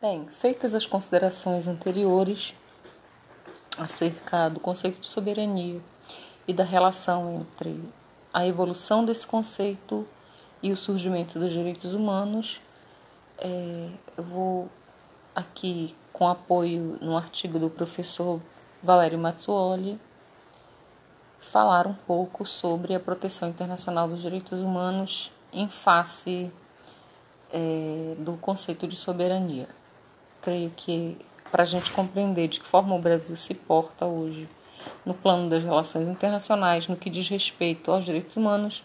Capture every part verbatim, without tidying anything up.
Bem, feitas as considerações anteriores acerca do conceito de soberania e da relação entre a evolução desse conceito e o surgimento dos direitos humanos, é, eu vou aqui, com apoio no artigo do professor Valério Mazzuoli, falar um pouco sobre a proteção internacional dos direitos humanos em face é, do conceito de soberania. Creio que, para a gente compreender de que forma o Brasil se porta hoje no plano das relações internacionais, no que diz respeito aos direitos humanos,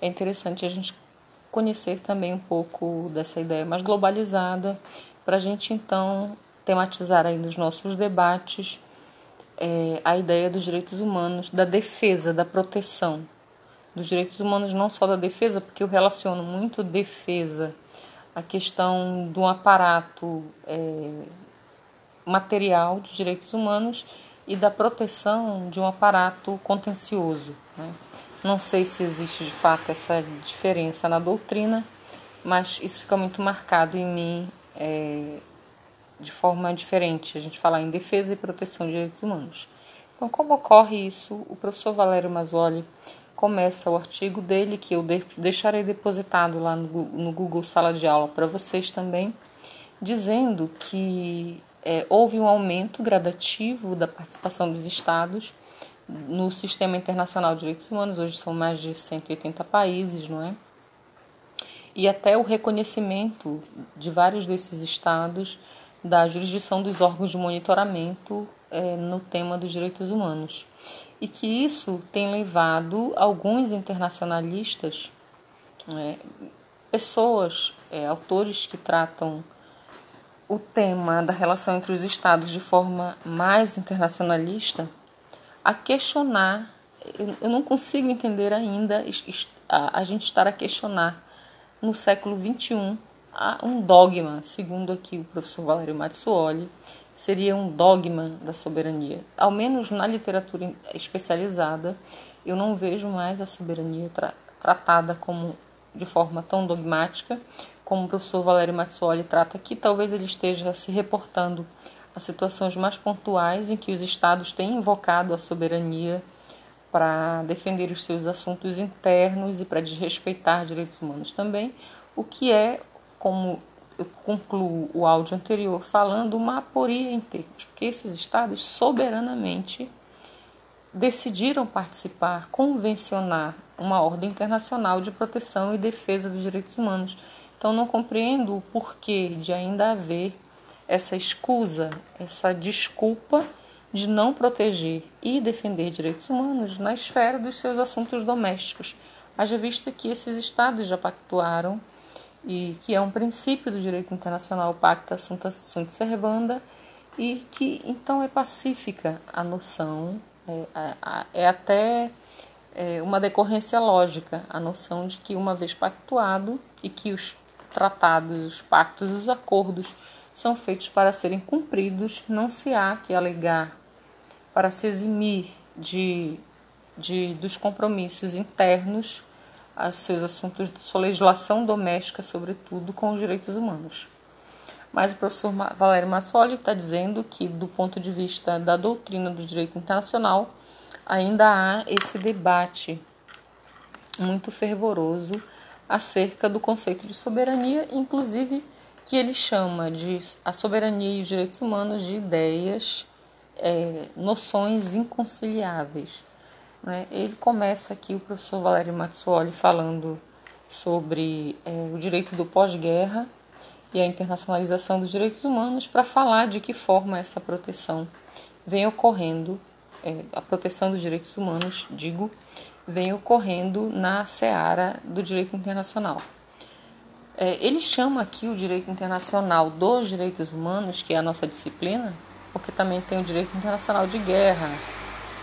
é interessante a gente conhecer também um pouco dessa ideia mais globalizada, para a gente, então, tematizar aí nos nossos debates é, a ideia dos direitos humanos, da defesa, da proteção dos direitos humanos, não só da defesa, porque eu relaciono muito defesa à questão de um aparato é, material de direitos humanos e da proteção de um aparato contencioso, né? Não sei se existe de fato essa diferença na doutrina, mas isso fica muito marcado em mim é, de forma diferente, a gente falar em defesa e proteção de direitos humanos. Então, como ocorre isso? O professor Valério Mazzuoli começa o artigo dele, que eu de- deixarei depositado lá no, no Google Sala de Aula para vocês também, dizendo que É, houve um aumento gradativo da participação dos estados no sistema internacional de direitos humanos, hoje são mais de cento e oitenta países, não é? E até o reconhecimento de vários desses estados da jurisdição dos órgãos de monitoramento é, no tema dos direitos humanos. E que isso tem levado alguns internacionalistas, é, pessoas, é, autores que tratam o tema da relação entre os estados de forma mais internacionalista, a questionar, eu não consigo entender ainda a gente estar a questionar no século vinte e um um dogma, segundo aqui o professor Valério Mazzuoli, seria um dogma da soberania. Ao menos na literatura especializada, eu não vejo mais a soberania tra- tratada como de forma tão dogmática, como o professor Valério Mazzuoli trata aqui. Talvez ele esteja se reportando a situações mais pontuais em que os estados têm invocado a soberania para defender os seus assuntos internos e para desrespeitar direitos humanos também, o que é, como eu concluo o áudio anterior falando, uma aporia em termos, porque esses estados soberanamente decidiram participar, convencionar uma ordem internacional de proteção e defesa dos direitos humanos. Então, não compreendo o porquê de ainda haver essa escusa, essa desculpa de não proteger e defender direitos humanos na esfera dos seus assuntos domésticos. Haja vista que esses estados já pactuaram, e que é um princípio do direito internacional, pacta sunt servanda, e que, então, é pacífica a noção, é, é até é uma decorrência lógica a noção de que, uma vez pactuado, e que os tratados, os pactos, os acordos são feitos para serem cumpridos, não se há que alegar para se eximir de, de, dos compromissos internos aos seus assuntos de sua legislação doméstica, sobretudo com os direitos humanos. Mas o professor Valério Mazzuoli está dizendo que, do ponto de vista da doutrina do direito internacional, ainda há esse debate muito fervoroso acerca do conceito de soberania, inclusive que ele chama de a soberania e os direitos humanos de ideias, é, noções inconciliáveis, né? Ele começa aqui, o professor Valério Mazzuoli, falando sobre é, o direito do pós-guerra e a internacionalização dos direitos humanos, para falar de que forma essa proteção vem ocorrendo, é, a proteção dos direitos humanos, digo, vem ocorrendo na seara do direito internacional. É, ele chama aqui o direito internacional dos direitos humanos, que é a nossa disciplina, porque também tem o direito internacional de guerra,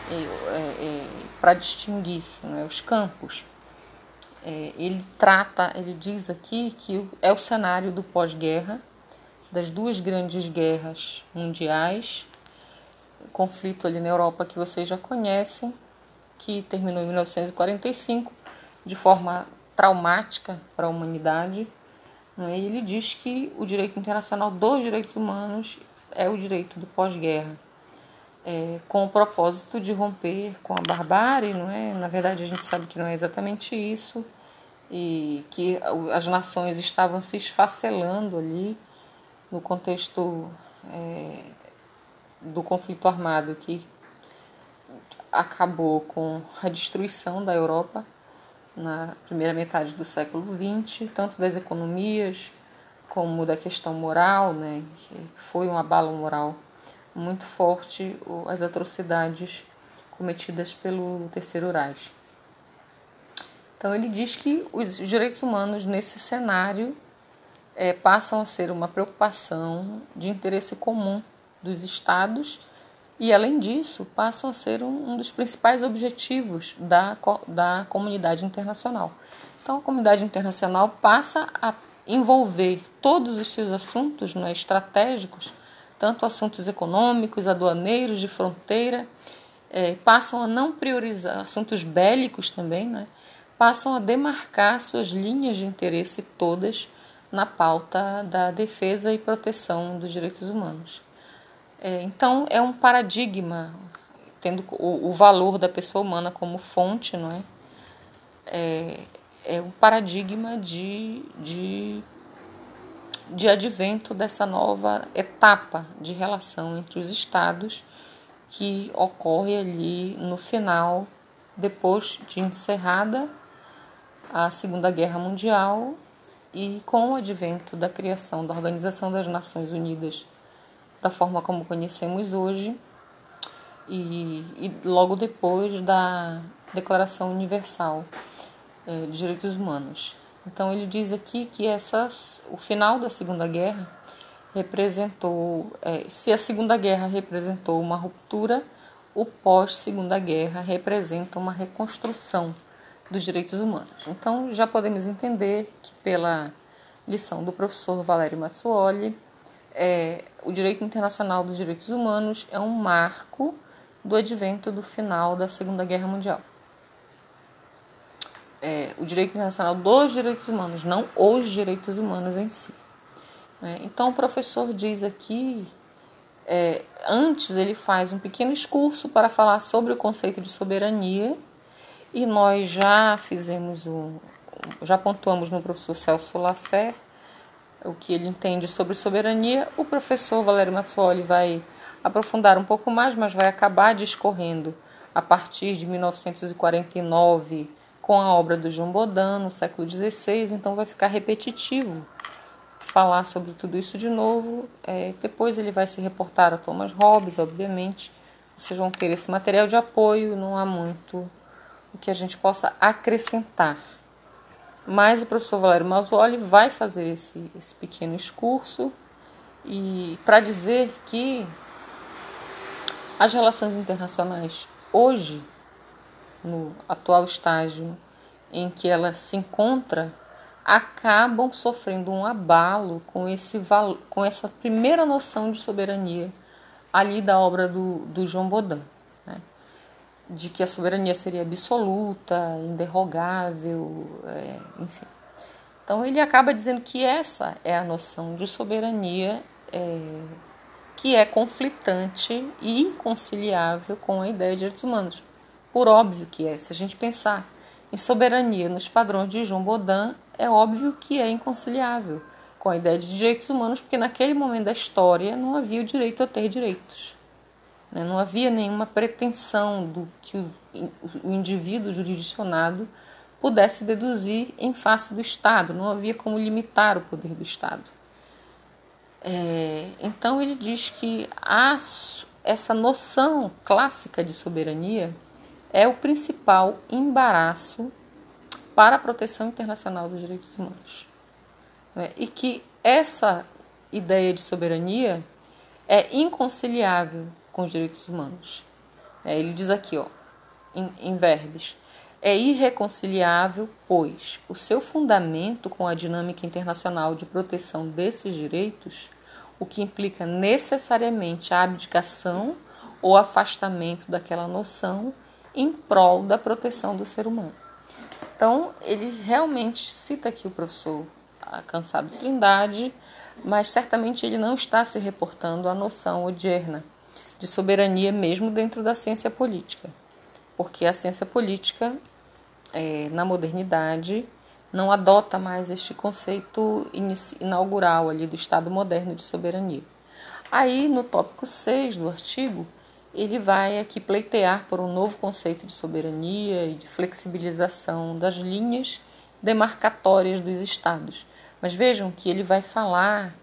é, é, para distinguir, né, os campos. É, ele trata, ele diz aqui que é o cenário do pós-guerra, das duas grandes guerras mundiais, conflito ali na Europa que vocês já conhecem, que terminou em mil novecentos e quarenta e cinco de forma traumática para a humanidade, Não é? E ele diz que o direito internacional dos direitos humanos é o direito do pós-guerra, é, com o propósito de romper com a barbárie, não é? Na verdade, a gente sabe que não é exatamente isso, e que as nações estavam se esfacelando ali no contexto é, do conflito armado que acabou com a destruição da Europa na primeira metade do século vinte, tanto das economias como da questão moral, né, que foi um abalo moral muito forte, as atrocidades cometidas pelo Terceiro Reich. Então ele diz que os direitos humanos nesse cenário é, passam a ser uma preocupação de interesse comum dos Estados e, além disso, passam a ser um, um dos principais objetivos da, da comunidade internacional. Então a comunidade internacional passa a envolver todos os seus assuntos, né, estratégicos, tanto assuntos econômicos, aduaneiros, de fronteira, é, passam a não priorizar assuntos bélicos também, né, passam a demarcar suas linhas de interesse todas na pauta da defesa e proteção dos direitos humanos. É, então, é um paradigma, tendo o, o valor da pessoa humana como fonte, não é? É, é um paradigma de, de, de advento dessa nova etapa de relação entre os Estados que ocorre ali no final, depois de encerrada a Segunda Guerra Mundial e com o advento da criação da Organização das Nações Unidas da forma como conhecemos hoje e, e logo depois da Declaração Universal eh, de Direitos Humanos. Então ele diz aqui que essas, o final da Segunda Guerra representou, eh, se a Segunda Guerra representou uma ruptura, o pós-Segunda Guerra representa uma reconstrução dos direitos humanos. Então, já podemos entender que, pela lição do professor Valério Mazzuoli, é, o direito internacional dos direitos humanos é um marco do advento do final da Segunda Guerra Mundial. É, o direito internacional dos direitos humanos, não os direitos humanos em si. É, então, o professor diz aqui... É, antes ele faz um pequeno discurso para falar sobre o conceito de soberania e nós já fizemos um, já pontuamos no professor Celso Lafé o que ele entende sobre soberania. O professor Valério Mazzuoli vai aprofundar um pouco mais, mas vai acabar discorrendo a partir de mil novecentos e quarenta e nove com a obra do Jean Bodin no século dezesseis, então vai ficar repetitivo falar sobre tudo isso de novo. É, depois ele vai se reportar a Thomas Hobbes, obviamente. Vocês vão ter esse material de apoio, não há muito o que a gente possa acrescentar. Mas o professor Valério Mazzuoli vai fazer esse, esse pequeno discurso e para dizer que as relações internacionais hoje, no atual estágio em que ela se encontra, acabam sofrendo um abalo com, esse, com essa primeira noção de soberania ali da obra do, do Jean Bodin, né? De que a soberania seria absoluta, inderrogável, é, enfim. Então ele acaba dizendo que essa é a noção de soberania é, que é conflitante e inconciliável com a ideia de direitos humanos. Por óbvio que é, se a gente pensar em soberania nos padrões de Jean Bodin, é óbvio que é inconciliável com a ideia de direitos humanos, porque naquele momento da história não havia o direito a ter direitos. Né? Não havia nenhuma pretensão do que o indivíduo jurisdicionado pudesse deduzir em face do Estado. Não havia como limitar o poder do Estado. É, então ele diz que a, essa noção clássica de soberania é o principal embaraço para a proteção internacional dos direitos humanos. E que essa ideia de soberania é inconciliável com os direitos humanos. Ele diz aqui, ó, em, em verbos, é irreconciliável, pois o seu fundamento com a dinâmica internacional de proteção desses direitos, o que implica necessariamente a abdicação ou afastamento daquela noção em prol da proteção do ser humano. Então, ele realmente cita aqui o professor a Cansado Trindade, mas certamente ele não está se reportando à noção odierna de soberania mesmo dentro da ciência política, porque a ciência política, é, na modernidade, não adota mais este conceito inaugural ali do Estado moderno de soberania. Aí, no tópico seis do artigo, ele vai aqui pleitear por um novo conceito de soberania e de flexibilização das linhas demarcatórias dos Estados. Mas vejam que ele vai falar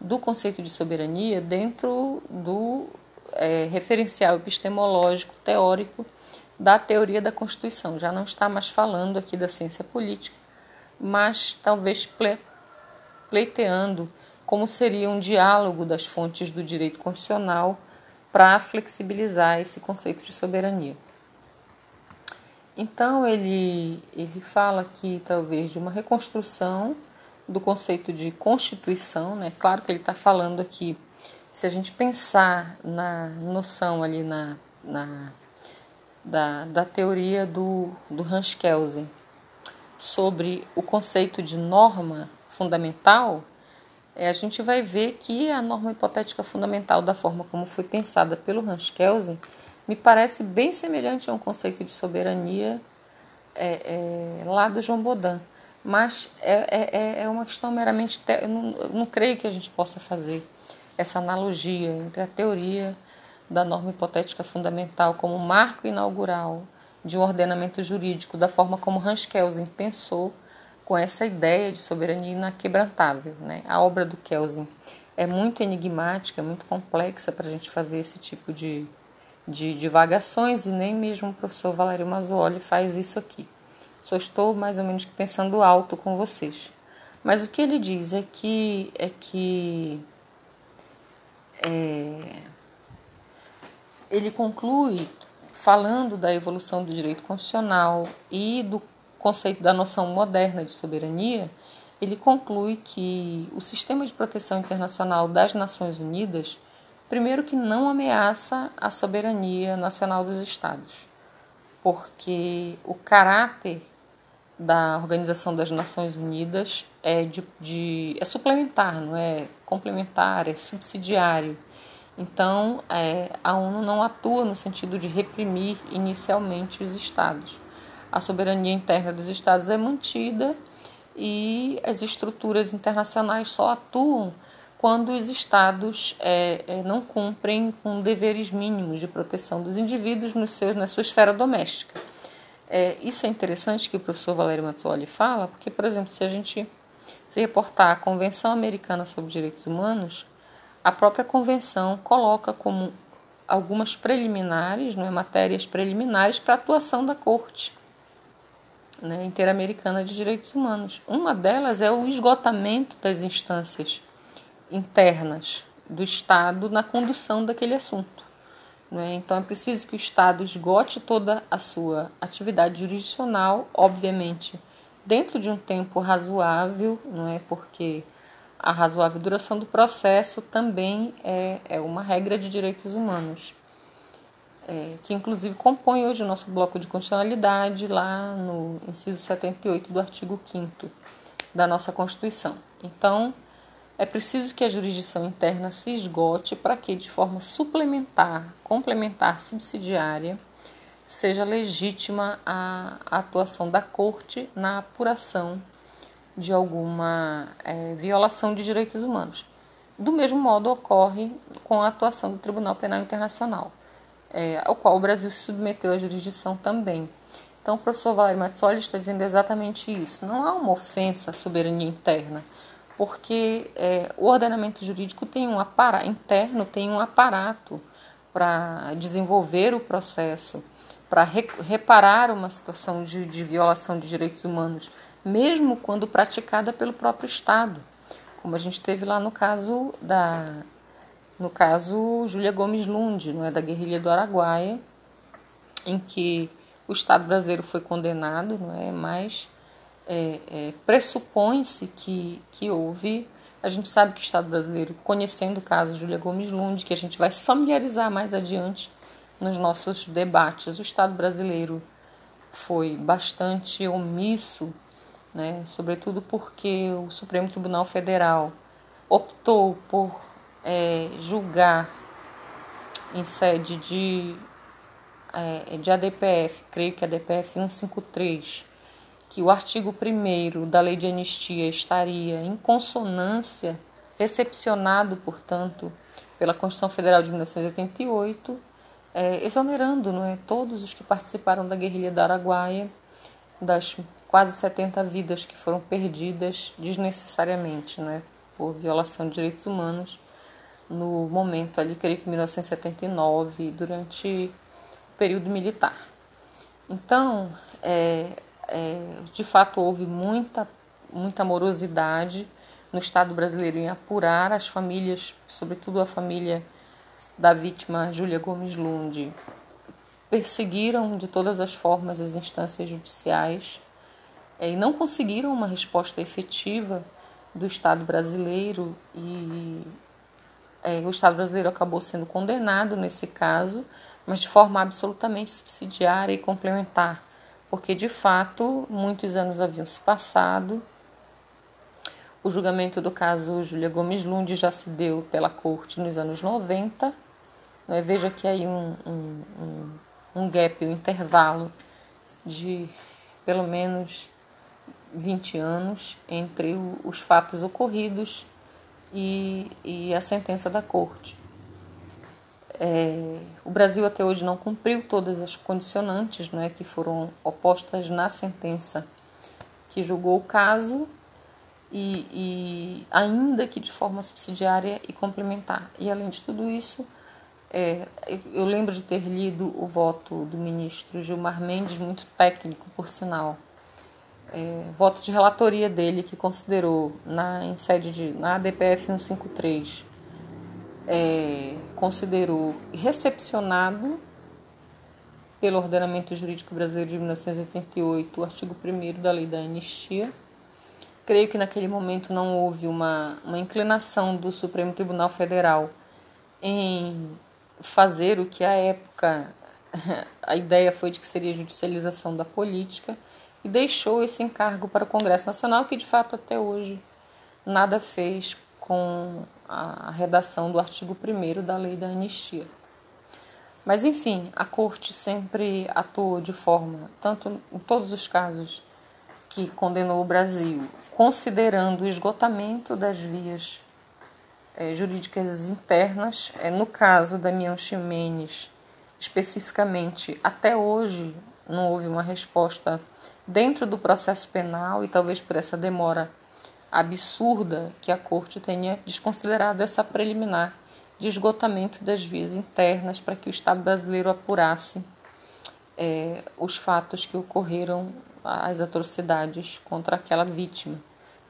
do conceito de soberania dentro do é, referencial epistemológico teórico da teoria da Constituição. Já não está mais falando aqui da ciência política, mas talvez pleiteando como seria um diálogo das fontes do direito constitucional para flexibilizar esse conceito de soberania. Então, ele, ele fala aqui, talvez, de uma reconstrução do conceito de constituição, né? Claro que ele está falando aqui, se a gente pensar na noção ali na, na, da, da teoria do, do Hans Kelsen sobre o conceito de norma fundamental, é, a gente vai ver que a norma hipotética fundamental, da forma como foi pensada pelo Hans Kelsen, me parece bem semelhante a um conceito de soberania é, é, lá do Jean Bodin. Mas é, é, é uma questão meramente... Te... Eu não, eu não creio que a gente possa fazer essa analogia entre a teoria da norma hipotética fundamental como marco inaugural de um ordenamento jurídico, da forma como Hans Kelsen pensou, com essa ideia de soberania inaquebrantável, né? A obra do Kelsen é muito enigmática, é muito complexa para a gente fazer esse tipo de, de divagações, e nem mesmo o professor Valério Mazzuoli faz isso aqui. Só estou mais ou menos pensando alto com vocês. Mas o que ele diz é que, é que é, ele conclui falando da evolução do direito constitucional e do conceito da noção moderna de soberania. Ele conclui que o sistema de proteção internacional das Nações Unidas, primeiro, que não ameaça a soberania nacional dos Estados, porque o caráter da Organização das Nações Unidas é, de, de, é suplementar, não é complementar, é subsidiário. Então, é, a ONU não atua no sentido de reprimir inicialmente os Estados. A soberania interna dos Estados é mantida e as estruturas internacionais só atuam quando os Estados é, é, não cumprem com deveres mínimos de proteção dos indivíduos nos seus, na sua esfera doméstica. É, isso é interessante que o professor Valério Mazzuoli fala, porque, por exemplo, se a gente se reportar à Convenção Americana sobre Direitos Humanos, a própria Convenção coloca como algumas preliminares, não é, matérias preliminares para a atuação da Corte, né, Interamericana de Direitos Humanos. Uma delas é o esgotamento das instâncias internas do Estado na condução daquele assunto, né? Então, é preciso que o Estado esgote toda a sua atividade jurisdicional, obviamente, dentro de um tempo razoável, não é? Porque a razoável duração do processo também é, é uma regra de direitos humanos, é, que, inclusive, compõe hoje o nosso bloco de constitucionalidade, lá no inciso setenta e oito do artigo quinto da nossa Constituição. Então, é preciso que a jurisdição interna se esgote para que, de forma suplementar, complementar, subsidiária, seja legítima a atuação da Corte na apuração de alguma é, violação de direitos humanos. Do mesmo modo, ocorre com a atuação do Tribunal Penal Internacional, é, ao qual o Brasil se submeteu à jurisdição também. Então, o professor Valério Mazzuoli está dizendo exatamente isso. Não há uma ofensa à soberania interna, porque é, o ordenamento jurídico tem um aparato, interno tem um aparato para desenvolver o processo, para re, reparar uma situação de, de violação de direitos humanos, mesmo quando praticada pelo próprio Estado, como a gente teve lá no caso da no caso Júlia Gomes Lund, não é, da guerrilha do Araguaia, em que o Estado brasileiro foi condenado, não é, mas É, é, pressupõe-se que, que houve, a gente sabe que o Estado brasileiro, conhecendo o caso Júlia Gomes Lund, que a gente vai se familiarizar mais adiante nos nossos debates, o Estado brasileiro foi bastante omisso né? Sobretudo porque o Supremo Tribunal Federal optou por é, julgar em sede de, é, de A D P F, creio que A D P F cento e cinquenta e três, que o artigo primeiro da lei de anistia estaria em consonância, recepcionado, portanto, pela Constituição Federal de mil novecentos e oitenta e oito, é, exonerando não é, todos os que participaram da guerrilha da Araguaia, das quase setenta vidas que foram perdidas desnecessariamente, não é, por violação de direitos humanos, no momento ali, creio que mil novecentos e setenta e nove, durante o período militar. Então, é, é, de fato, houve muita, muita morosidade no Estado brasileiro em apurar as famílias, sobretudo a família da vítima Júlia Gomes Lund, perseguiram de todas as formas as instâncias judiciais é, e não conseguiram uma resposta efetiva do Estado brasileiro e é, o Estado brasileiro acabou sendo condenado nesse caso, mas de forma absolutamente subsidiária e complementar, porque de fato muitos anos haviam se passado. O julgamento do caso Júlia Gomes Lund já se deu pela corte nos anos noventa. Né? Veja que aí um, um, um, um gap, um intervalo de pelo menos vinte anos entre o, os fatos ocorridos e, e a sentença da corte. É, o Brasil até hoje não cumpriu todas as condicionantes, né, que foram opostas na sentença que julgou o caso, E, e ainda que de forma subsidiária e complementar. E, além de tudo isso, é, eu lembro de ter lido o voto do ministro Gilmar Mendes, muito técnico, por sinal, é, voto de relatoria dele, que considerou, na, em sede de, na A D P F cento e cinquenta e três, é, considerou recepcionado pelo ordenamento jurídico brasileiro de mil novecentos e oitenta e oito o artigo primeiro da lei da anistia. Creio que naquele momento não houve uma, uma inclinação do Supremo Tribunal Federal em fazer o que, à época, a ideia foi de que seria a judicialização da política, e deixou esse encargo para o Congresso Nacional, que, de fato, até hoje, nada fez com a redação do artigo primeiro da lei da anistia. Mas, enfim, a Corte sempre atuou de forma, tanto em todos os casos que condenou o Brasil, considerando o esgotamento das vias é, jurídicas internas, é, no caso da Damião Ximenes, especificamente, até hoje não houve uma resposta dentro do processo penal e talvez por essa demora absurda que a Corte tenha desconsiderado essa preliminar de esgotamento das vias internas para que o Estado brasileiro apurasse é, os fatos que ocorreram, as atrocidades contra aquela vítima,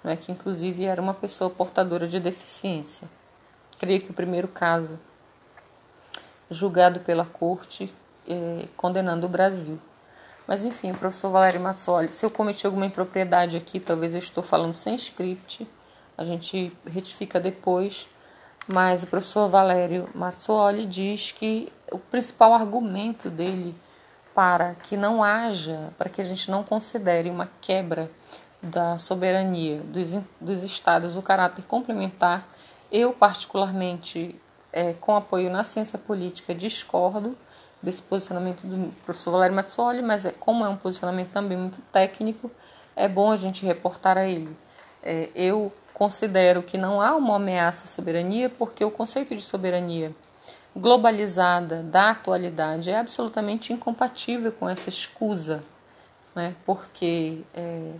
né, que inclusive era uma pessoa portadora de deficiência. Creio que o primeiro caso julgado pela corte eh, condenando o Brasil. Mas enfim, o professor Valério Mazzuoli, se eu cometi alguma impropriedade aqui, talvez eu estou falando sem script, a gente retifica depois, mas o professor Valério Mazzuoli diz que o principal argumento dele para que não haja, para que a gente não considere uma quebra da soberania dos, dos estados, o caráter complementar, eu particularmente, é, com apoio na ciência política, discordo desse posicionamento do professor Valério Mazzuoli, mas é, como é um posicionamento também muito técnico, é bom a gente reportar a ele. É, eu considero que não há uma ameaça à soberania, porque o conceito de soberania globalizada da atualidade é absolutamente incompatível com essa escusa, né? Porque é,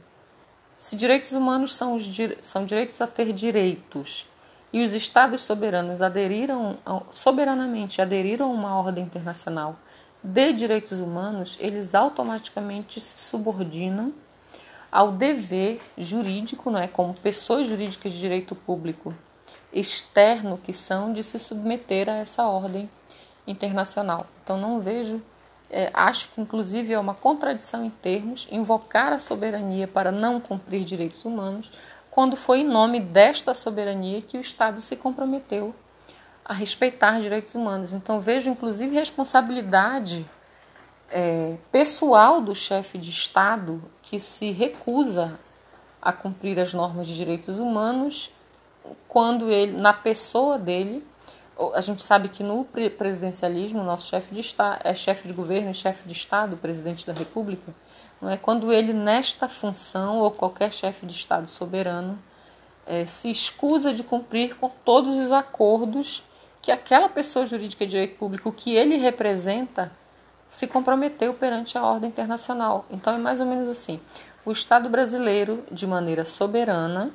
se direitos humanos são, os, são direitos a ter direitos e os estados soberanos aderiram, soberanamente aderiram a uma ordem internacional de direitos humanos, eles automaticamente se subordinam ao dever jurídico, né? Como pessoas jurídicas de direito público externo que são, de se submeter a essa ordem internacional. Então não vejo, é, acho que inclusive é uma contradição em termos invocar a soberania para não cumprir direitos humanos, quando foi em nome desta soberania que o Estado se comprometeu a respeitar direitos humanos. Então vejo inclusive responsabilidade é, pessoal do chefe de Estado que se recusa a cumprir as normas de direitos humanos quando ele, na pessoa dele, a gente sabe que no presidencialismo o nosso chefe de estado é chefe de governo e chefe de estado, o presidente da República, não é? Quando ele nesta função ou qualquer chefe de estado soberano é, se escusa de cumprir com todos os acordos que aquela pessoa jurídica de direito público que ele representa se comprometeu perante a ordem internacional. Então é mais ou menos assim. O Estado brasileiro, de maneira soberana,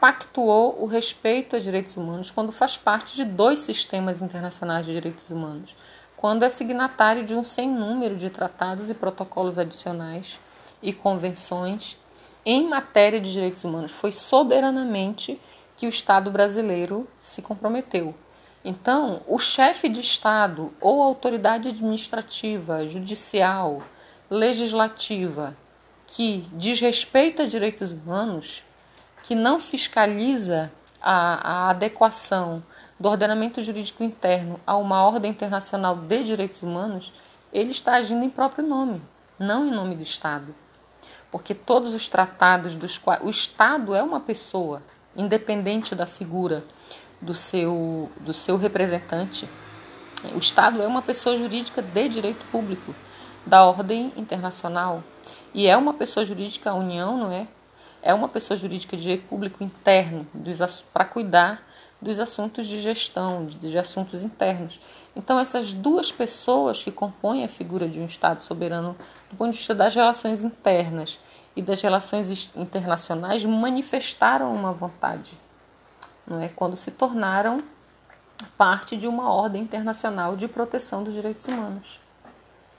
pactuou o respeito a direitos humanos quando faz parte de dois sistemas internacionais de direitos humanos, quando é signatário de um sem número de tratados e protocolos adicionais e convenções em matéria de direitos humanos. Foi soberanamente que o Estado brasileiro se comprometeu. Então, o chefe de Estado ou autoridade administrativa, judicial, legislativa, que desrespeita direitos humanos, que não fiscaliza a, a adequação do ordenamento jurídico interno a uma ordem internacional de direitos humanos, ele está agindo em próprio nome, não em nome do Estado. Porque todos os tratados dos quais... O Estado é uma pessoa, independente da figura do seu, do seu representante. O Estado é uma pessoa jurídica de direito público, da ordem internacional. E é uma pessoa jurídica, a União, não é? É uma pessoa jurídica de direito público interno para cuidar dos assuntos de gestão, de, de assuntos internos. Então, essas duas pessoas que compõem a figura de um Estado soberano do ponto de vista das relações internas e das relações internacionais manifestaram uma vontade, não é? Quando se tornaram parte de uma ordem internacional de proteção dos direitos humanos.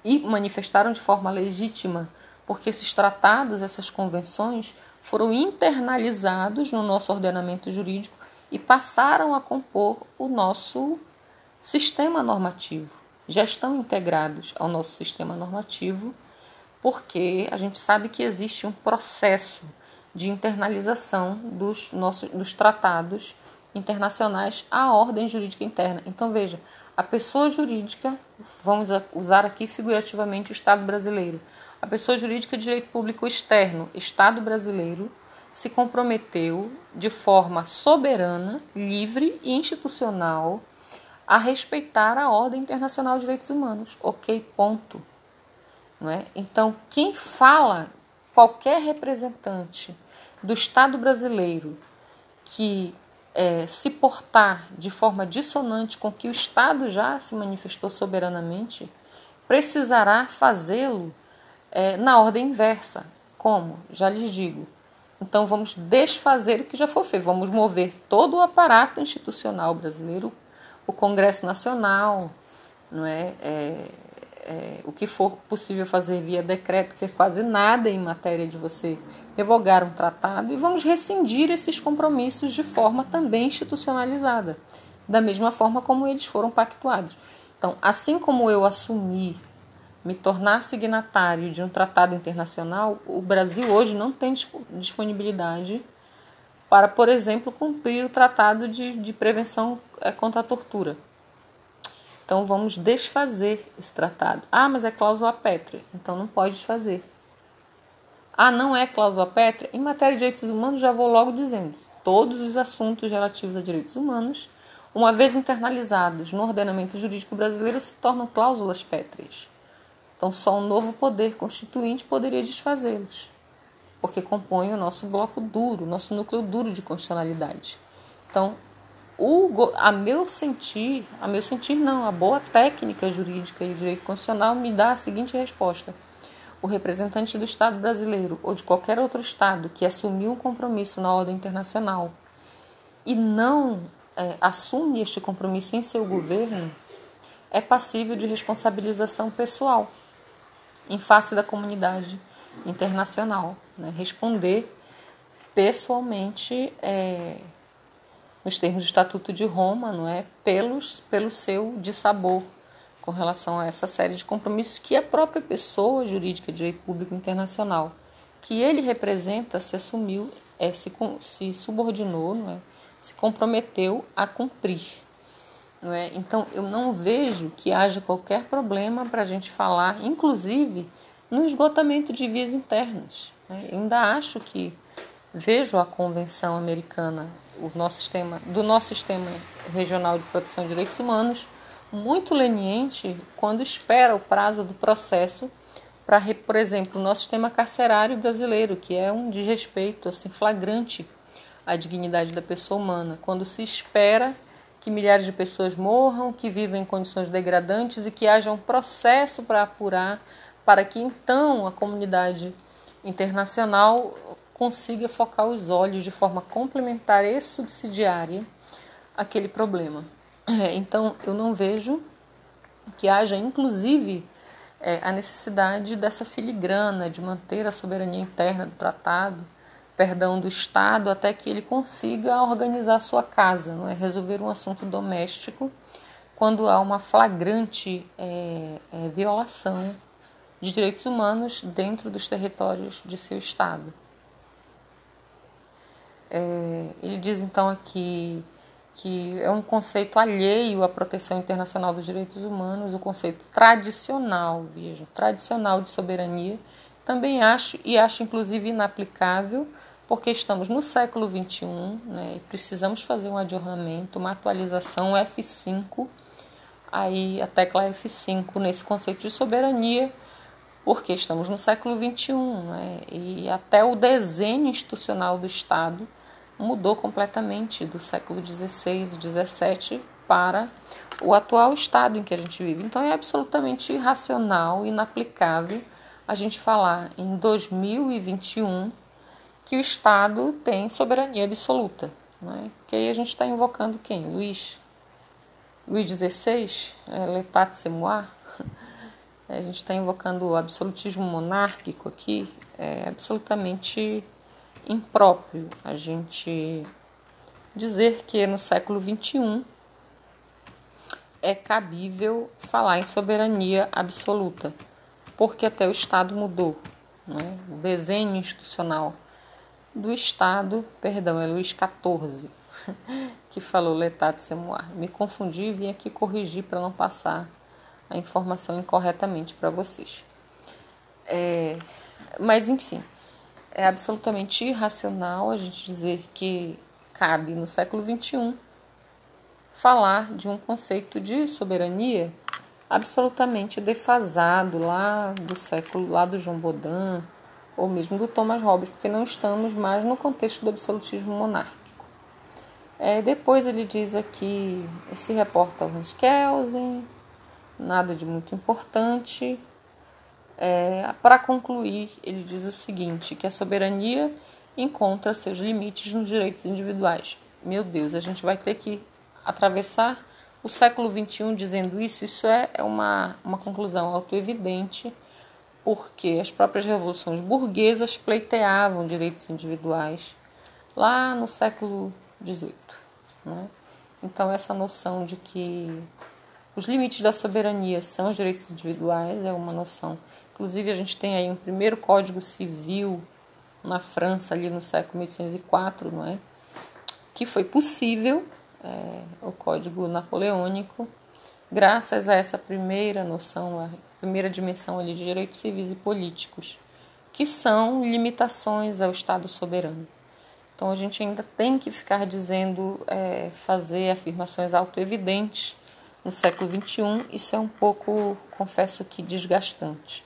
E manifestaram de forma legítima, porque esses tratados, essas convenções, foram internalizados no nosso ordenamento jurídico e passaram a compor o nosso sistema normativo. Já estão integrados ao nosso sistema normativo, porque a gente sabe que existe um processo de internalização dos, nossos, dos tratados internacionais à ordem jurídica interna. Então, veja, a pessoa jurídica, vamos usar aqui figurativamente o Estado brasileiro, a pessoa jurídica de direito público externo, Estado brasileiro, se comprometeu de forma soberana, livre e institucional a respeitar a ordem internacional de direitos humanos. Ok, ponto. Não é? Então, quem fala, qualquer representante do Estado brasileiro que é, se portar de forma dissonante com que o Estado já se manifestou soberanamente, precisará fazê-lo É, na ordem inversa. Como? Já lhes digo. Então, vamos desfazer o que já foi feito. Vamos mover todo o aparato institucional brasileiro, o Congresso Nacional, não é? É, é, o que for possível fazer via decreto, que é quase nada em matéria de você revogar um tratado, e vamos rescindir esses compromissos de forma também institucionalizada, da mesma forma como eles foram pactuados. Então, assim como eu assumi me tornar signatário de um tratado internacional, o Brasil hoje não tem disponibilidade para, por exemplo, cumprir o Tratado de, de Prevenção contra a Tortura. Então, vamos desfazer esse tratado. Ah, mas é cláusula pétrea, então não pode desfazer. Ah, não é cláusula pétrea? Em matéria de direitos humanos, já vou logo dizendo, todos os assuntos relativos a direitos humanos, uma vez internalizados no ordenamento jurídico brasileiro, se tornam cláusulas pétreas. Então, só um novo poder constituinte poderia desfazê-los, porque compõe o nosso bloco duro, o nosso núcleo duro de constitucionalidade. Então, o, a meu sentir, a meu sentir não, a boa técnica jurídica e direito constitucional me dá a seguinte resposta. O representante do Estado brasileiro ou de qualquer outro Estado que assumiu um compromisso na ordem internacional e não é, assume este compromisso em seu governo, é passível de responsabilização pessoal em face da comunidade internacional, né? Responder pessoalmente, é, nos termos do Estatuto de Roma, não é? Pelos, pelo seu dissabor com relação a essa série de compromissos que a própria pessoa jurídica de direito público internacional, que ele representa, se assumiu, é, se, se subordinou, não é? Se comprometeu a cumprir. Não é? Então, eu não vejo que haja qualquer problema para a gente falar, inclusive, no esgotamento de vias internas. Eu ainda acho que vejo a Convenção Americana o nosso sistema, do nosso sistema regional de proteção de direitos humanos muito leniente quando espera o prazo do processo para, por exemplo, o nosso sistema carcerário brasileiro, que é um desrespeito assim, flagrante à dignidade da pessoa humana, quando se espera que milhares de pessoas morram, que vivem em condições degradantes e que haja um processo para apurar, para que então a comunidade internacional consiga focar os olhos de forma complementar e subsidiária aquele problema. Então, eu não vejo que haja, inclusive, a necessidade dessa filigrana de manter a soberania interna do tratado, perdão, do Estado, até que ele consiga organizar a sua casa, não é? Resolver um assunto doméstico quando há uma flagrante é, é, violação de direitos humanos dentro dos territórios de seu Estado. É, ele diz, então, aqui que é um conceito alheio à proteção internacional dos direitos humanos, o conceito tradicional, vejam, tradicional de soberania, também acho, e acho inclusive inaplicável, porque estamos no século vinte e um, né, e precisamos fazer um adornamento, uma atualização F cinco, aí a tecla F cinco nesse conceito de soberania, porque estamos no século vinte e um, né, e até o desenho institucional do Estado mudou completamente do século dezesseis e dezessete para o atual estado em que a gente vive. Então, é absolutamente irracional, inaplicável a gente falar em dois mil e vinte e um que o Estado tem soberania absoluta, né? Porque aí a gente está invocando quem? Luís? Luís dezesseis? É, L'État c'est moi? A gente está invocando o absolutismo monárquico aqui, é absolutamente impróprio a gente dizer que no século vinte e um é cabível falar em soberania absoluta, porque até o Estado mudou, né? O desenho institucional do Estado, perdão, é Luís quatorze que falou L'État c'est moi. Me confundi e vim aqui corrigir para não passar a informação incorretamente para vocês. É, mas, enfim, é absolutamente irracional a gente dizer que cabe no século vinte e um falar de um conceito de soberania absolutamente defasado lá do século, lá do Jean Bodin ou mesmo do Thomas Hobbes, porque não estamos mais no contexto do absolutismo monárquico. É, depois ele diz aqui, se reporta ao Hans Kelsen, nada de muito importante. É, para concluir, ele diz o seguinte, que a soberania encontra seus limites nos direitos individuais. Meu Deus, a gente vai ter que atravessar o século vinte e um dizendo isso? Isso é uma, uma conclusão autoevidente, porque as próprias revoluções burguesas pleiteavam direitos individuais lá no século dezoito. Né? Então, essa noção de que os limites da soberania são os direitos individuais é uma noção. Inclusive, a gente tem aí um primeiro Código Civil na França, ali no século mil oitocentos e quatro, não é? Que foi possível, é, o Código Napoleônico, graças a essa primeira noção, a primeira dimensão ali de direitos civis e políticos, que são limitações ao Estado soberano. Então, a gente ainda tem que ficar dizendo, é, fazer afirmações autoevidentes no século vinte e um. Isso é um pouco, confesso que, desgastante.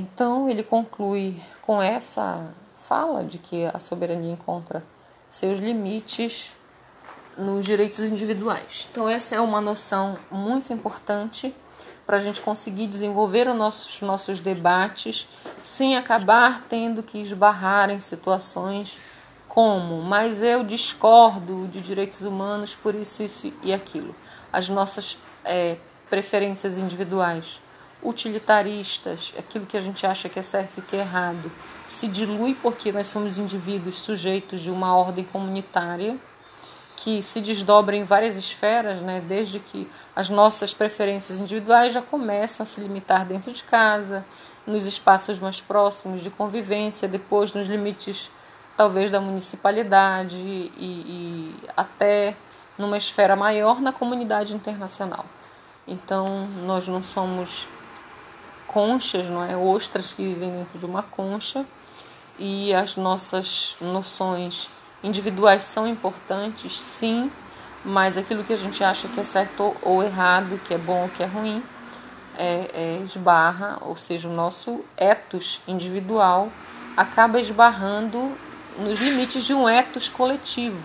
Então, ele conclui com essa fala de que a soberania encontra seus limites nos direitos individuais. Então, essa é uma noção muito importante para a gente conseguir desenvolver os nossos, nossos debates sem acabar tendo que esbarrar em situações como, mas eu discordo de direitos humanos por isso, isso e aquilo. As nossas é, preferências individuais, utilitaristas, aquilo que a gente acha que é certo e que é errado, se dilui porque nós somos indivíduos sujeitos de uma ordem comunitária que se desdobra em várias esferas, né? Desde que as nossas preferências individuais já começam a se limitar dentro de casa, nos espaços mais próximos de convivência, depois nos limites talvez da municipalidade e, e até numa esfera maior na comunidade internacional. Então, nós não somos conchas, não é? Ostras que vivem dentro de uma concha, e as nossas noções individuais são importantes, sim, mas aquilo que a gente acha que é certo ou errado, que é bom ou que é ruim, é, é, esbarra, ou seja, o nosso ethos individual acaba esbarrando nos limites de um ethos coletivo.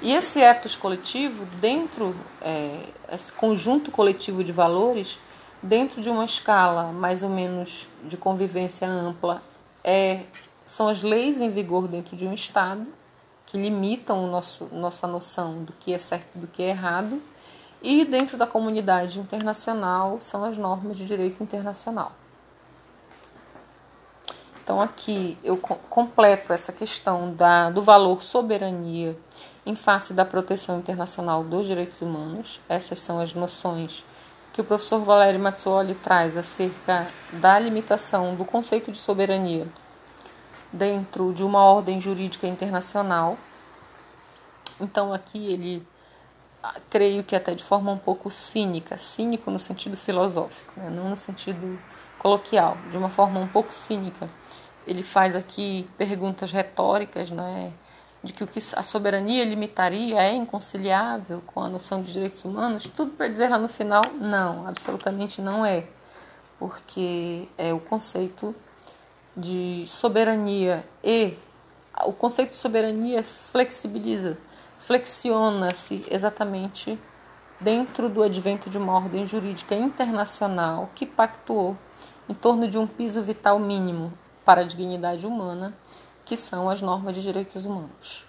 E esse ethos coletivo, dentro, é, esse conjunto coletivo de valores, dentro de uma escala mais ou menos de convivência ampla, é, são as leis em vigor dentro de um Estado, que limitam o nosso, nossa noção do que é certo e do que é errado, e dentro da comunidade internacional são as normas de direito internacional. Então aqui eu completo essa questão da, do valor soberania em face da proteção internacional dos direitos humanos. Essas são as noções que o professor Valério Mazzuoli traz acerca da limitação do conceito de soberania dentro de uma ordem jurídica internacional. Então aqui ele, creio que até de forma um pouco cínica, cínico no sentido filosófico, né? Não no sentido coloquial, de uma forma um pouco cínica. Ele faz aqui perguntas retóricas, né? De que o que a soberania limitaria é inconciliável com a noção de direitos humanos, tudo para dizer lá no final, não, absolutamente não é, porque é o conceito de soberania e o conceito de soberania flexibiliza, flexiona-se exatamente dentro do advento de uma ordem jurídica internacional que pactuou em torno de um piso vital mínimo para a dignidade humana, que são as normas de direitos humanos.